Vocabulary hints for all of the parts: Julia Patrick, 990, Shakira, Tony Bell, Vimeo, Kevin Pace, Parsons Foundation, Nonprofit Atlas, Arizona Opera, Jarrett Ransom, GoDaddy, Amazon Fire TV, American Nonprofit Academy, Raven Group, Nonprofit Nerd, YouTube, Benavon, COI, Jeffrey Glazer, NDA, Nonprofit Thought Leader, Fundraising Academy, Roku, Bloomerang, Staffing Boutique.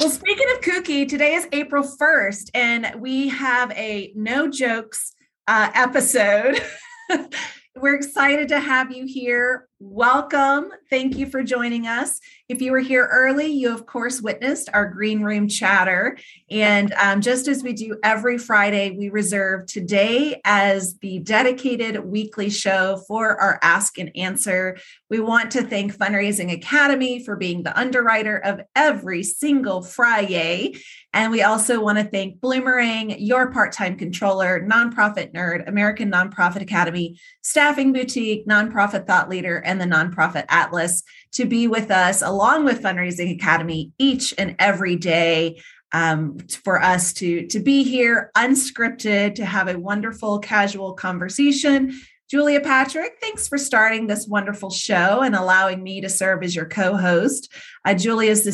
Well, speaking of kooky, today is April 1st, and we have a no jokes episode. We're excited to have you here. Welcome. Thank you for joining us. If you were here early, you, of course, witnessed our green room chatter. And just as we do every Friday, we reserve today as the dedicated weekly show for our Ask and Answer. We want to thank Fundraising Academy for being the underwriter of every single Friday. And we also want to thank Bloomerang, Your Part-Time Controller, Nonprofit Nerd, American Nonprofit Academy, Staffing Boutique, Nonprofit Thought Leader, and the Nonprofit Atlas to be with us, along with Fundraising Academy, each and every day for us to be here unscripted, to have a wonderful, casual conversation. Julia Patrick, thanks for starting this wonderful show and allowing me to serve as your co-host. Julia is the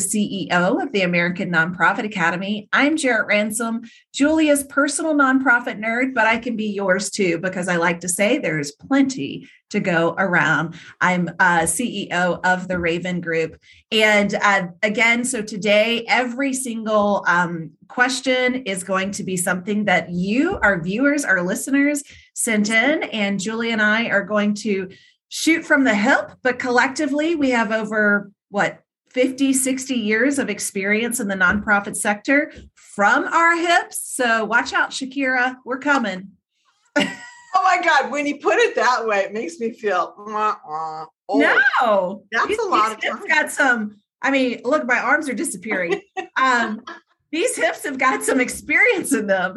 CEO of the American Nonprofit Academy. I'm Jarrett Ransom, Julia's personal nonprofit nerd, but I can be yours too, because I like to say there's plenty to go around. I'm CEO of the Raven Group. And again, so today, every single question is going to be something that you, our viewers, our listeners, sent in. And Julie and I are going to shoot from the hip, but collectively we have over, 50, 60 years of experience in the nonprofit sector from our hips. So watch out, Shakira, we're coming. Oh my God, when you put it that way, it makes me feel old. No. That's a lot of time. Got some, I mean, look, my arms are disappearing. These hips have got some experience in them.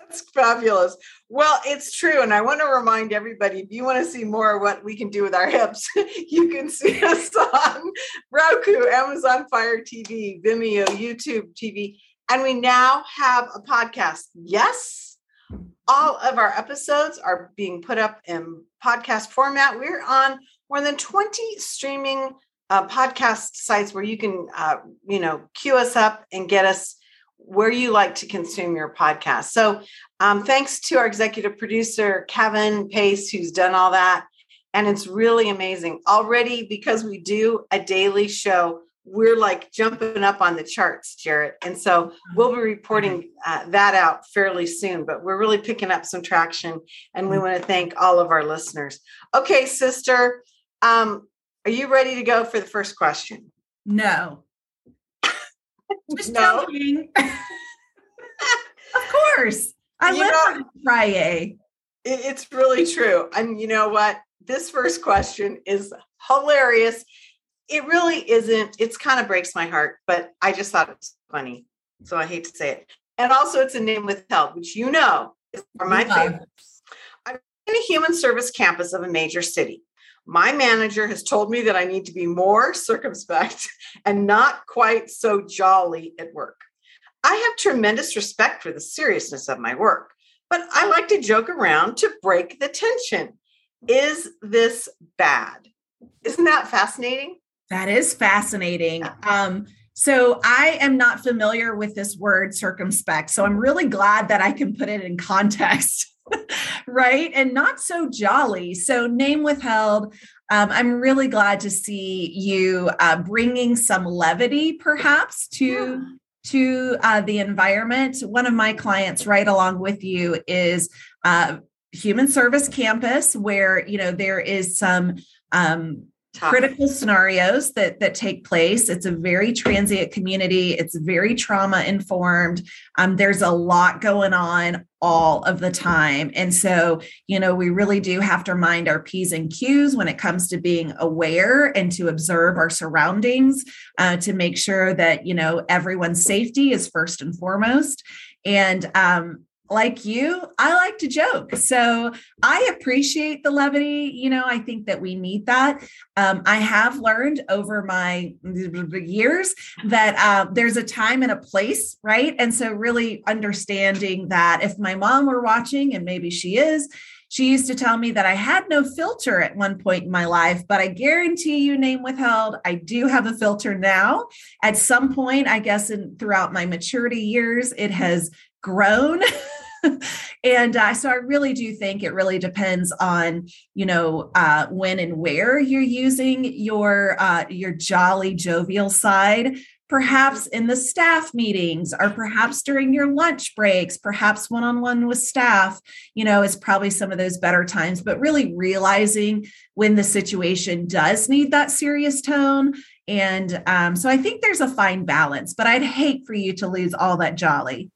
That's fabulous. Well, it's true. And I want to remind everybody, if you want to see more of what we can do with our hips, you can see us on Roku, Amazon Fire TV, Vimeo, YouTube TV. And we now have a podcast. Yes. All of our episodes are being put up in podcast format. We're on more than 20 streaming podcast sites where you can, queue us up and get us where you like to consume your podcast. So thanks to our executive producer, Kevin Pace, who's done all that. And it's really amazing. Already, because we do a daily show, we're like jumping up on the charts, Jarrett. And so we'll be reporting that out fairly soon, but we're really picking up some traction, and we want to thank all of our listeners. Okay, sister, are you ready to go for the first question? No. Just no. Joking. Of course. I live on Friday. It's really true. And you know what? This first question is hilarious. It really isn't. It's kind of breaks my heart, but I just thought it was funny. So I hate to say it. And also it's a name withheld, which you know is one of my favorites. I'm in a human service campus of a major city. My manager has told me that I need to be more circumspect and not quite so jolly at work. I have tremendous respect for the seriousness of my work, but I like to joke around to break the tension. Is this bad? Isn't that fascinating? That is fascinating. So I am not familiar with this word circumspect. So I'm really glad that I can put it in context, right? And not so jolly. So name withheld. I'm really glad to see you bringing some levity perhaps to the environment. One of my clients right along with you is Human Service Campus, where, there is some critical scenarios that take place. It's a very transient community. It's very trauma informed. There's a lot going on all of the time. And so, we really do have to mind our P's and Q's when it comes to being aware and to observe our surroundings to make sure that, everyone's safety is first and foremost. And, like you, I like to joke. So I appreciate the levity. I think that we need that. I have learned over my years that there's a time and a place, right? And so really understanding that if my mom were watching, and maybe she is, she used to tell me that I had no filter at one point in my life, but I guarantee you, name withheld, I do have a filter now. At some point, I guess, throughout my maturity years, it has grown. And so I really do think it really depends on, when and where you're using your jolly, jovial side perhaps in the staff meetings, or perhaps during your lunch breaks, perhaps one-on-one with staff, you know, is probably some of those better times, but really realizing when the situation does need that serious tone. And so I think there's a fine balance, but I'd hate for you to lose all that jolly.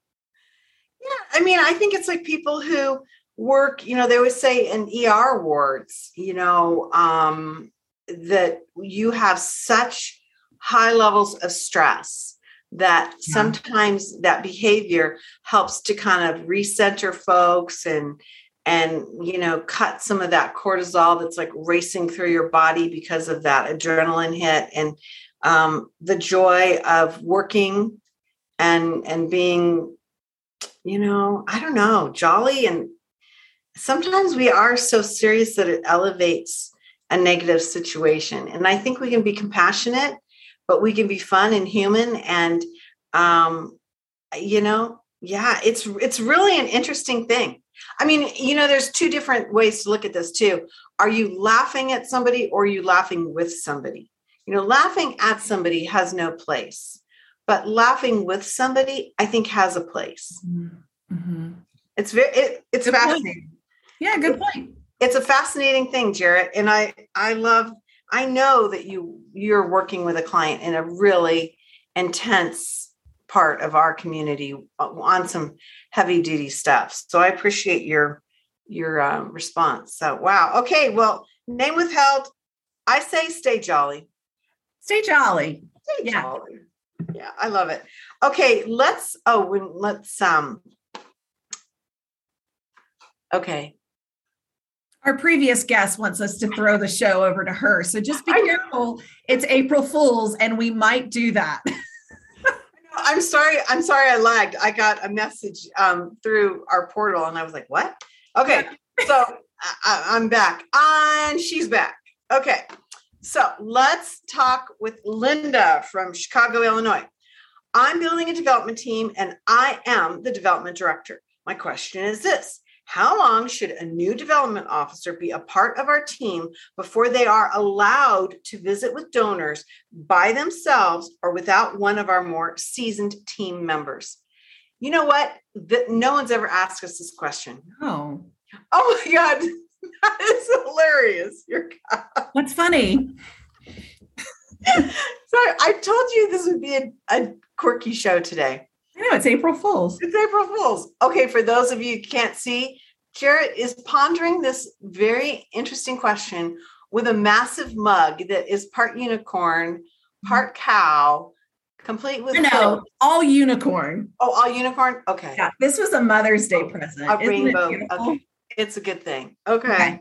Yeah. I mean, I think it's like people who work, you know, they always say in ER wards, you know, that you have such high levels of stress that sometimes that behavior helps to kind of recenter folks and, you know, cut some of that cortisol that's like racing through your body because of that adrenaline hit and the joy of working and being, you know, I don't know, jolly. And sometimes we are so serious that it elevates a negative situation. And I think we can be compassionate, but we can be fun and human. And, you know, yeah, it's really an interesting thing. I mean, you know, there's two different ways to look at this too. Are you laughing at somebody or are you laughing with somebody? You know, laughing at somebody has no place, but laughing with somebody, I think, has a place. Mm-hmm. It's very, it's good fascinating. Point. Yeah. Good point. It's a fascinating thing, Jarrett. And I know that you're working with a client in a really intense part of our community on some heavy duty stuff. So I appreciate your response. So, wow. Okay. Well, name withheld. I say, stay jolly. Stay jolly. Stay jolly. Yeah. I love it. Okay. Okay. Our previous guest wants us to throw the show over to her. So just be careful. It's April Fool's and we might do that. I'm sorry. I'm sorry I lagged. I got a message through our portal and I was like, what? Okay. So I'm back and she's back. Okay. So let's talk with Linda from Chicago, Illinois. I'm building a development team and I am the development director. My question is this. How long should a new development officer be a part of our team before they are allowed to visit with donors by themselves or without one of our more seasoned team members? You know what? No one's ever asked us this question. No. Oh my God. That is hilarious. That's funny. Sorry, I told you this would be a quirky show today. I know, it's April Fool's. It's April Fool's. Okay, for those of you who can't see, Jarrett is pondering this very interesting question with a massive mug that is part unicorn, part cow, complete with... No, all unicorn. Oh, all unicorn? Okay. Yeah, this was a Mother's Day present. A rainbow. It okay. It's a good thing. Okay.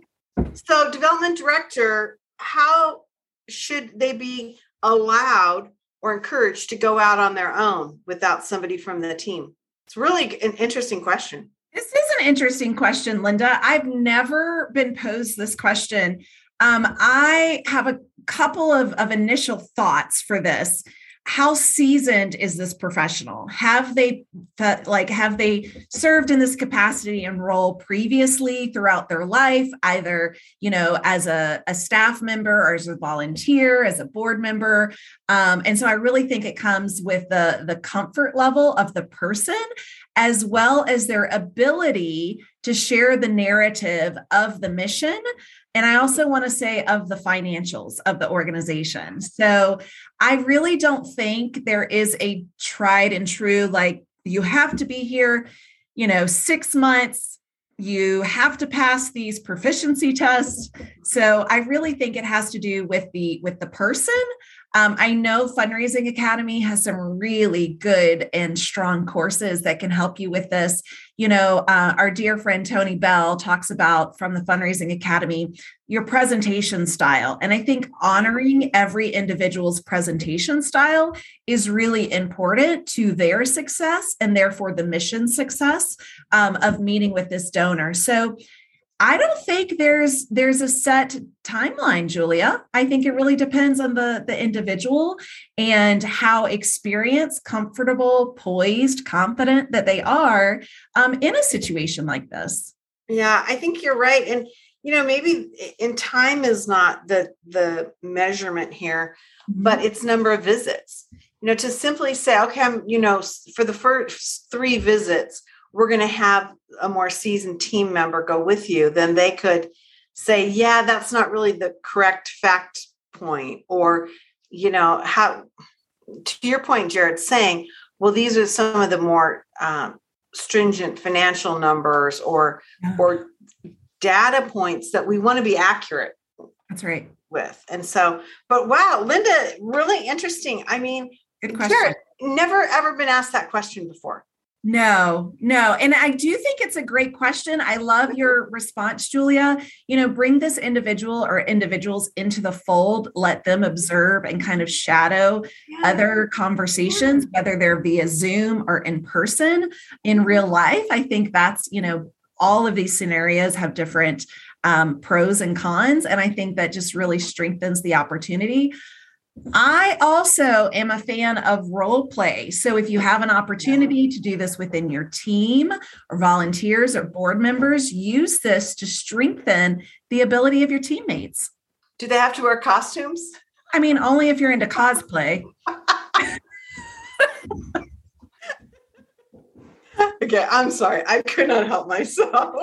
So development director, how should they be allowed or encouraged to go out on their own without somebody from the team? It's really an interesting question. This is an interesting question, Linda. I've never been posed this question. I have a couple of initial thoughts for this. How seasoned is this professional? Have they served in this capacity and role previously throughout their life, either, you know, as a staff member or as a volunteer, as a board member? And so I really think it comes with the comfort level of the person, as well as their ability to share the narrative of the mission. And I also want to say of the financials of the organization. So I really don't think there is a tried and true, like you have to be here, you know, 6 months, you have to pass these proficiency tests. So I really think it has to do with the person. I know Fundraising Academy has some really good and strong courses that can help you with this. You know, our dear friend Tony Bell talks about from the Fundraising Academy, your presentation style. And I think honoring every individual's presentation style is really important to their success and therefore the mission success of meeting with this donor. So I don't think there's a set timeline, Julia. I think it really depends on the individual and how experienced, comfortable, poised, confident that they are in a situation like this. Yeah, I think you're right. And, you know, maybe in time is not the measurement here, but it's number of visits. You know, to simply say, okay, I'm, you know, for the first 3 visits, we're going to have a more seasoned team member go with you, then they could say, yeah, that's not really the correct fact point. Or, you know, how, to your point, Jarrett, saying, well, these are some of the more stringent financial numbers or data points that we want to be accurate. That's right. With. And so, but wow, Linda, really interesting. I mean, good question. Jarrett, never, ever been asked that question before. No. And I do think it's a great question. I love your response, Julia. You know, bring this individual or individuals into the fold, let them observe and kind of shadow other conversations, whether they're via Zoom or in person in real life. I think that's, you know, all of these scenarios have different pros and cons. And I think that just really strengthens the opportunity. I also am a fan of role play. So if you have an opportunity to do this within your team or volunteers or board members, use this to strengthen the ability of your teammates. Do they have to wear costumes? I mean, only if you're into cosplay. Okay, I'm sorry. I could not help myself.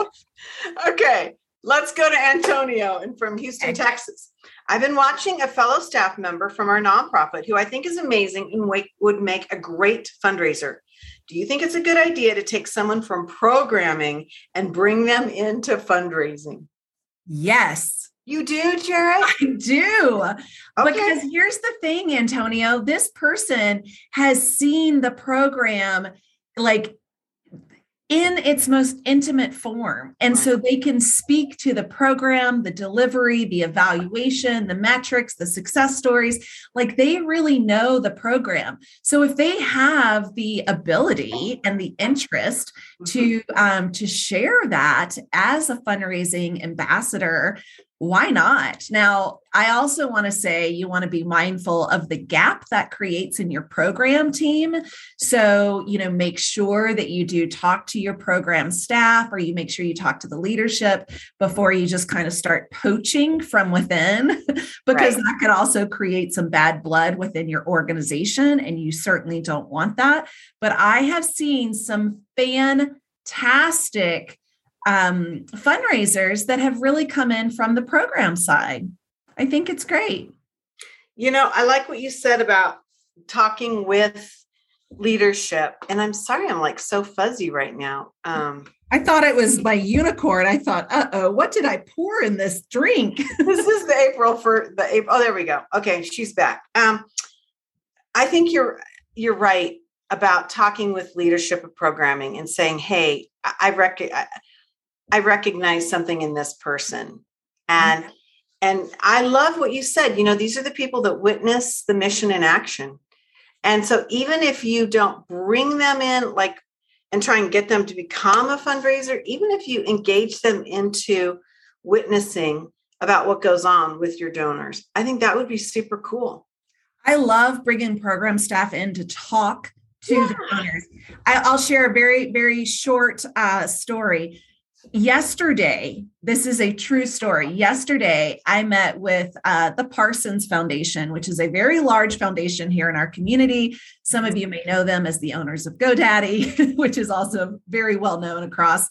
Okay, let's go to Antonio and from Houston, Texas. I've been watching a fellow staff member from our nonprofit who I think is amazing and would make a great fundraiser. Do you think it's a good idea to take someone from programming and bring them into fundraising? Yes. You do, Jarrett? I do. Okay. Because here's the thing, Antonio, this person has seen the program like in its most intimate form. And so they can speak to the program, the delivery, the evaluation, the metrics, the success stories, like they really know the program. So if they have the ability and the interest to share that as a fundraising ambassador, why not? Now, I also want to say you want to be mindful of the gap that creates in your program team. So, you know, make sure that you do talk to your program staff or you make sure you talk to the leadership before you just kind of start poaching from within, because that could also create some bad blood within your organization. And you certainly don't want that. But I have seen some fantastic fundraisers that have really come in from the program side. I think it's great. You know, I like what you said about talking with leadership. And I'm sorry, I'm like so fuzzy right now. I thought it was my unicorn. I thought, what did I pour in this drink? This is the April for the April. Oh, there we go. Okay, she's back. I think you're right about talking with leadership of programming and saying, hey, I recognize something in this person. And I love what you said, you know, these are the people that witness the mission in action. And so even if you don't bring them in, like, and try and get them to become a fundraiser, even if you engage them into witnessing about what goes on with your donors, I think that would be super cool. I love bringing program staff in to talk to the donors. I'll share a very, very short story. Yesterday, this is a true story. Yesterday, I met with the Parsons Foundation, which is a very large foundation here in our community. Some of you may know them as the owners of GoDaddy, which is also very well known across.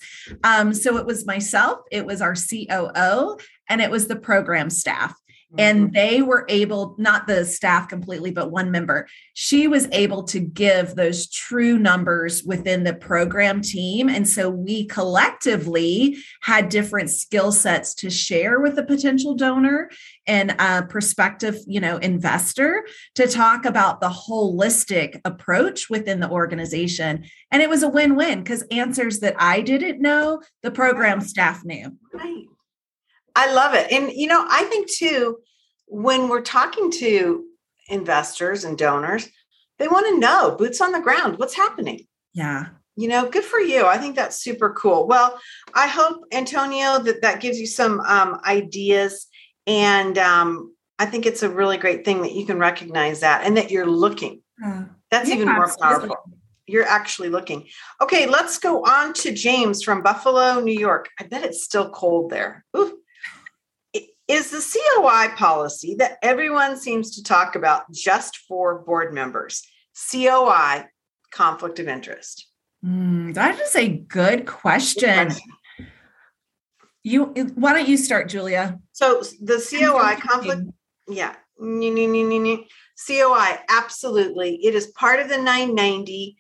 So it was myself, it was our COO, and it was the program staff. And they were able, not the staff completely, but one member, she was able to give those true numbers within the program team. And so we collectively had different skill sets to share with a potential donor and a prospective, you know, investor to talk about the holistic approach within the organization. And it was a win-win because answers that I didn't know, the program staff knew. Right. I love it. And, you know, I think too, when we're talking to investors and donors, they want to know boots on the ground, what's happening. Yeah. You know, good for you. I think that's super cool. Well, I hope, Antonio, that gives you some ideas. And I think it's a really great thing that you can recognize that and that you're looking. That's even more powerful. You're actually looking. Okay. Let's go on to James from Buffalo, New York. I bet it's still cold there. Ooh. Is the COI policy that everyone seems to talk about just for board members? COI, conflict of interest? That is a good question. Why don't you start, Julia? So the COI, conflict, yeah. COI, absolutely. It is part of the 990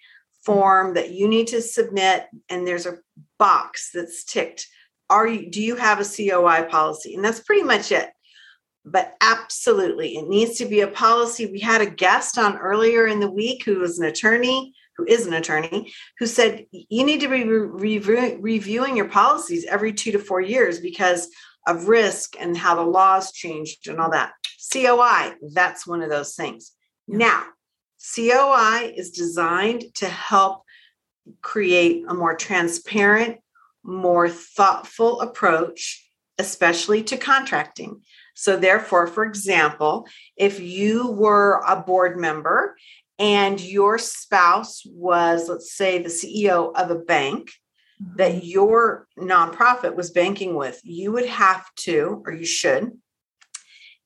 form that you need to submit, and there's a box that's ticked. Do you have a COI policy? And that's pretty much it. But absolutely, it needs to be a policy. We had a guest on earlier in the week who is an attorney, who said you need to be reviewing your policies every 2 to 4 years because of risk and how the laws changed and all that. COI, that's one of those things. Now, COI is designed to help create a more transparent, more thoughtful approach, especially to contracting. So therefore, for example, if you were a board member and your spouse was, let's say, the CEO of a bank that your nonprofit was banking with, you would have to, or you should,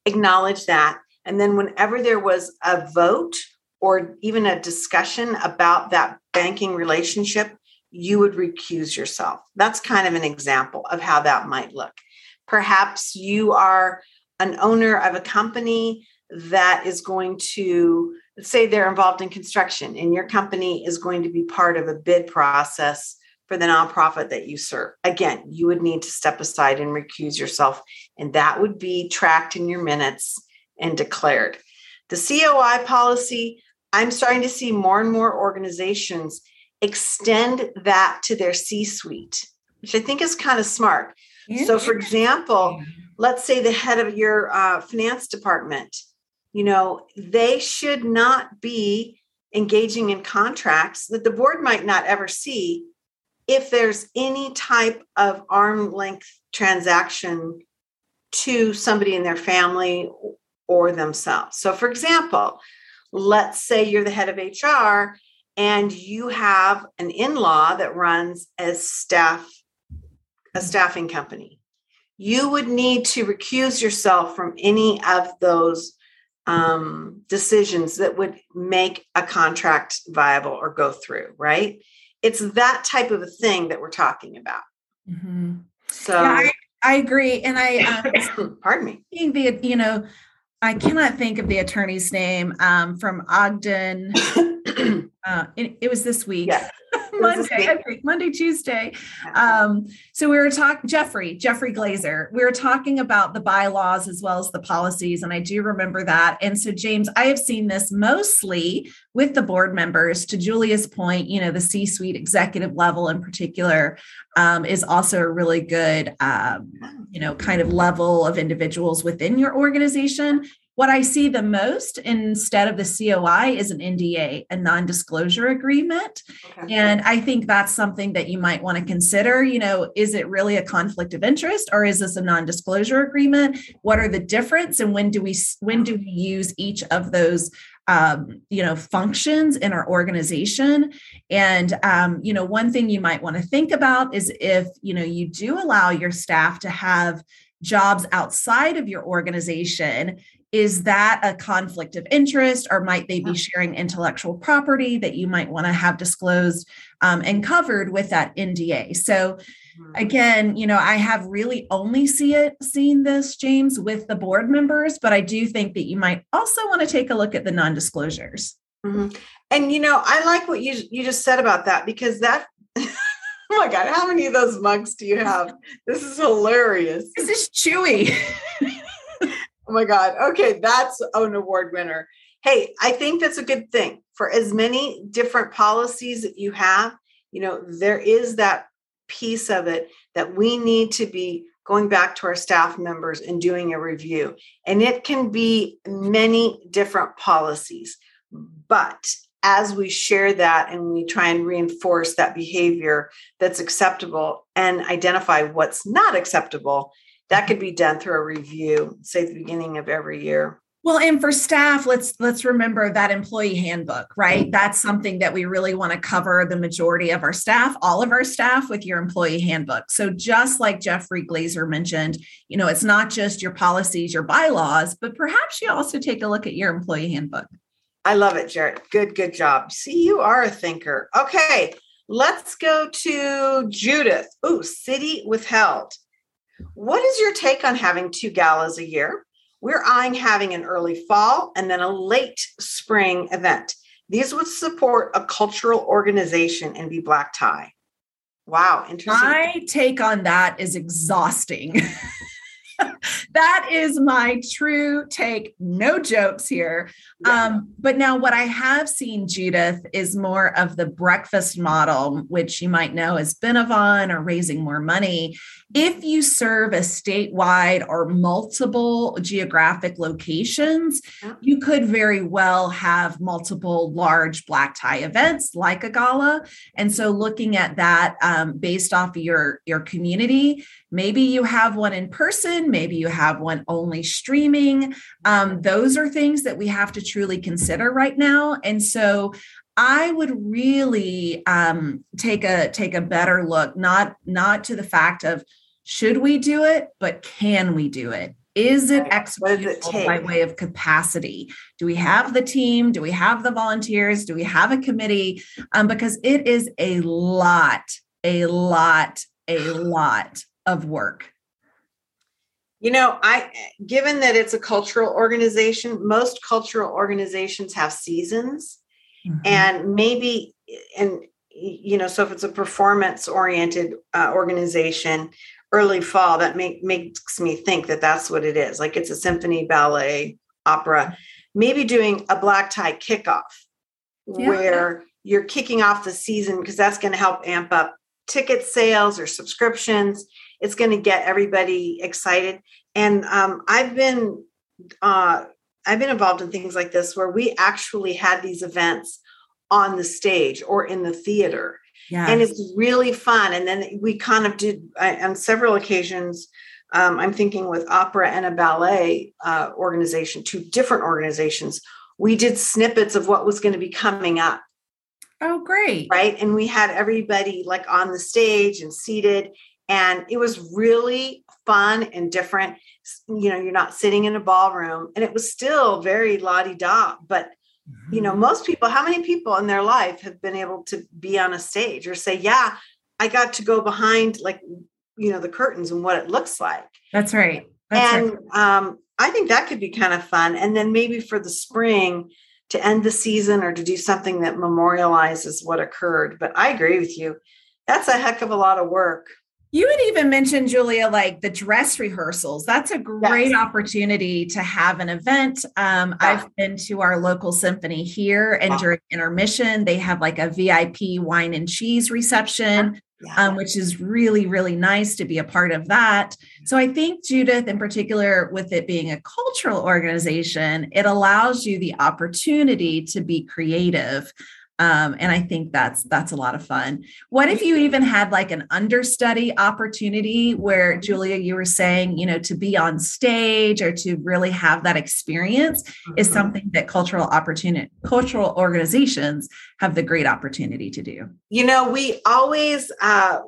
acknowledge that. And then whenever there was a vote or even a discussion about that banking relationship, you would recuse yourself. That's kind of an example of how that might look. Perhaps you are an owner of a company that is going to, let's say they're involved in construction, and your company is going to be part of a bid process for the nonprofit that you serve. Again, you would need to step aside and recuse yourself, and that would be tracked in your minutes and declared. The COI policy, I'm starting to see more and more organizations extend that to their C-suite, which I think is kind of smart. So, for example, let's say the head of your finance department, they should not be engaging in contracts that the board might not ever see if there's any type of arm length transaction to somebody in their family or themselves. So, for example, let's say you're the head of HR and you have an in-law that runs as a staffing company. You would need to recuse yourself from any of those decisions that would make a contract viable or go through, right? It's that type of a thing that we're talking about. Mm-hmm. So yeah, I agree. And pardon me. I cannot think of the attorney's name from Ogden. It was this week. Yes. Monday, Tuesday. So we were talking, Jeffrey Glazer, we were talking about the bylaws as well as the policies. And I do remember that. And so James, I have seen this mostly with the board members. To Julia's point, the C-suite executive level in particular is also a really good, kind of level of individuals within your organization. What I see the most instead of the COI is an NDA, a non-disclosure agreement. Okay. And I think that's something that you might want to consider. Is it really a conflict of interest or is this a non-disclosure agreement? What are the difference? And when do we use each of those functions in our organization? And, one thing you might want to think about is if, you do allow your staff to have jobs outside of your organization, is that a conflict of interest, or might they be sharing intellectual property that you might want to have disclosed and covered with that NDA? So again, I have really only seen this, James, with the board members, but I do think that you might also want to take a look at the non-disclosures. Mm-hmm. And, I like what you just said about that, because that, oh my God, how many of those mugs do you have? This is hilarious. This is Chewy. Oh my God. Okay. That's an award winner. Hey, I think that's a good thing. For as many different policies that you have, there is that piece of it that we need to be going back to our staff members and doing a review. And it can be many different policies, but as we share that and we try and reinforce that behavior that's acceptable and identify what's not acceptable, that could be done through a review, say the beginning of every year. Well, and for staff, let's remember that employee handbook, right? That's something that we really want to cover the majority of our staff, all of our staff, with your employee handbook. So just like Jeffrey Glazer mentioned, it's not just your policies, your bylaws, but perhaps you also take a look at your employee handbook. I love it, Jarrett. Good job. See, you are a thinker. Okay, let's go to Judith. Ooh, City Withheld. What is your take on having two galas a year? We're eyeing having an early fall and then a late spring event. These would support a cultural organization and be black tie. Wow, interesting. My take on that is exhausting. That is my true take. No jokes here. Yeah. But now what I have seen, Judith, is more of the breakfast model, which you might know as Benavon or Raising More Money. If you serve a statewide or multiple geographic locations, you could very well have multiple large black tie events like a gala. And so looking at that based off of your community, maybe you have one in person, maybe you have one only streaming. Those are things that we have to truly consider right now. And so I would really take a better look, not to the fact of should we do it, but can we do it? Is it executable by way of capacity? Do we have the team? Do we have the volunteers? Do we have a committee? Because it is a lot of work. You know, given that it's a cultural organization, most cultural organizations have seasons. Mm-hmm. So if it's a performance-oriented organization, early fall, that makes me think that that's what it is. Like it's a symphony, ballet, opera, maybe doing a black tie kickoff where you're kicking off the season, because that's going to help amp up ticket sales or subscriptions. It's going to get everybody excited. And I've been involved in things like this where we actually had these events on the stage or in the theater. Yes. And it's really fun. And then we kind of did on several occasions. I'm thinking with opera and a ballet organization, two different organizations, we did snippets of what was going to be coming up. Oh, great. Right. And we had everybody like on the stage and seated, and it was really fun and different. You know, you're not sitting in a ballroom, and it was still very la-di-da, but you know, most people, how many people in their life have been able to be on a stage or say, yeah, I got to go behind, like, you know, the curtains and what it looks like. That's right. I think that could be kind of fun. And then maybe for the spring to end the season or to do something that memorializes what occurred. But I agree with you. That's a heck of a lot of work. You had even mentioned, Julia, like the dress rehearsals. That's a great opportunity to have an event. I've been to our local symphony here, and during intermission, they have like a VIP wine and cheese reception, which is really, really nice to be a part of that. So I think, Judith, in particular, with it being a cultural organization, it allows you the opportunity to be creative. And I think that's a lot of fun. What if you even had like an understudy opportunity where, Julia, you were saying, you know, to be on stage or to really have that experience is something that cultural organizations have the great opportunity to do. You know, we always, I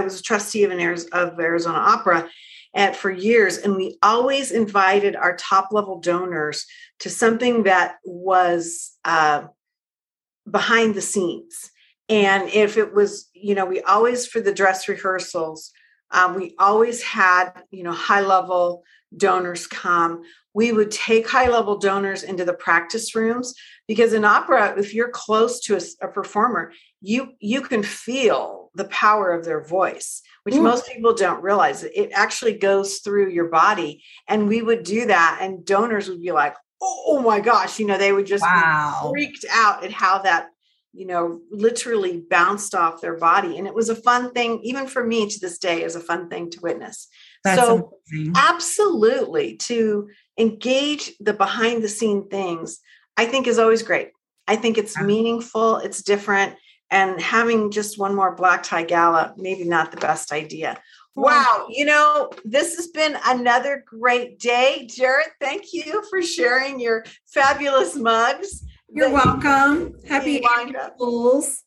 was a trustee of Arizona Opera for years, and we always invited our top level donors to something that was, behind the scenes. And if it was, you know, we always, for the dress rehearsals, we always had, you know, high level donors come. We would take high level donors into the practice rooms, because in opera, if you're close to a performer, you can feel the power of their voice, which most people don't realize. It actually goes through your body. And we would do that. And donors would be like, oh my gosh, you know, they would just be freaked out at how that, you know, literally bounced off their body. And it was a fun thing, even for me to this day, is a fun thing to witness. That's so amazing. Absolutely, to engage the behind the scene things, I think is always great. I think it's meaningful, it's different. And having just one more black tie gala, maybe not the best idea. Wow. You know, this has been another great day. Jarrett, thank you for sharing your fabulous mugs. You're welcome. Happy April Fools.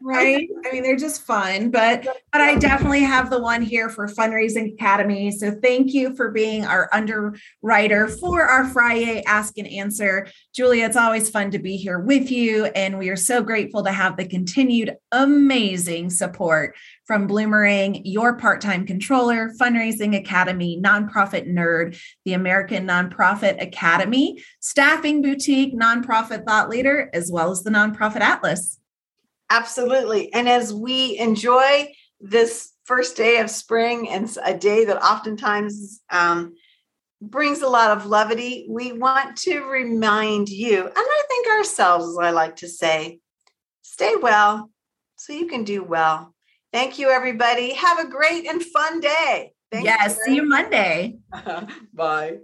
Right. I mean, they're just fun, but I definitely have the one here for Fundraising Academy. So thank you for being our underwriter for our Friday Ask and Answer. Julia, it's always fun to be here with you. And we are so grateful to have the continued amazing support from Bloomerang, your part-time controller, Fundraising Academy, Nonprofit Nerd, the American Nonprofit Academy, Staffing Boutique, Nonprofit Thought Leader, as well as the Nonprofit Atlas. Absolutely. And as we enjoy this first day of spring and a day that oftentimes brings a lot of levity, we want to remind you, and I think ourselves, as I like to say, stay well so you can do well. Thank you, everybody. Have a great and fun day. Thank you. See you Monday. Bye.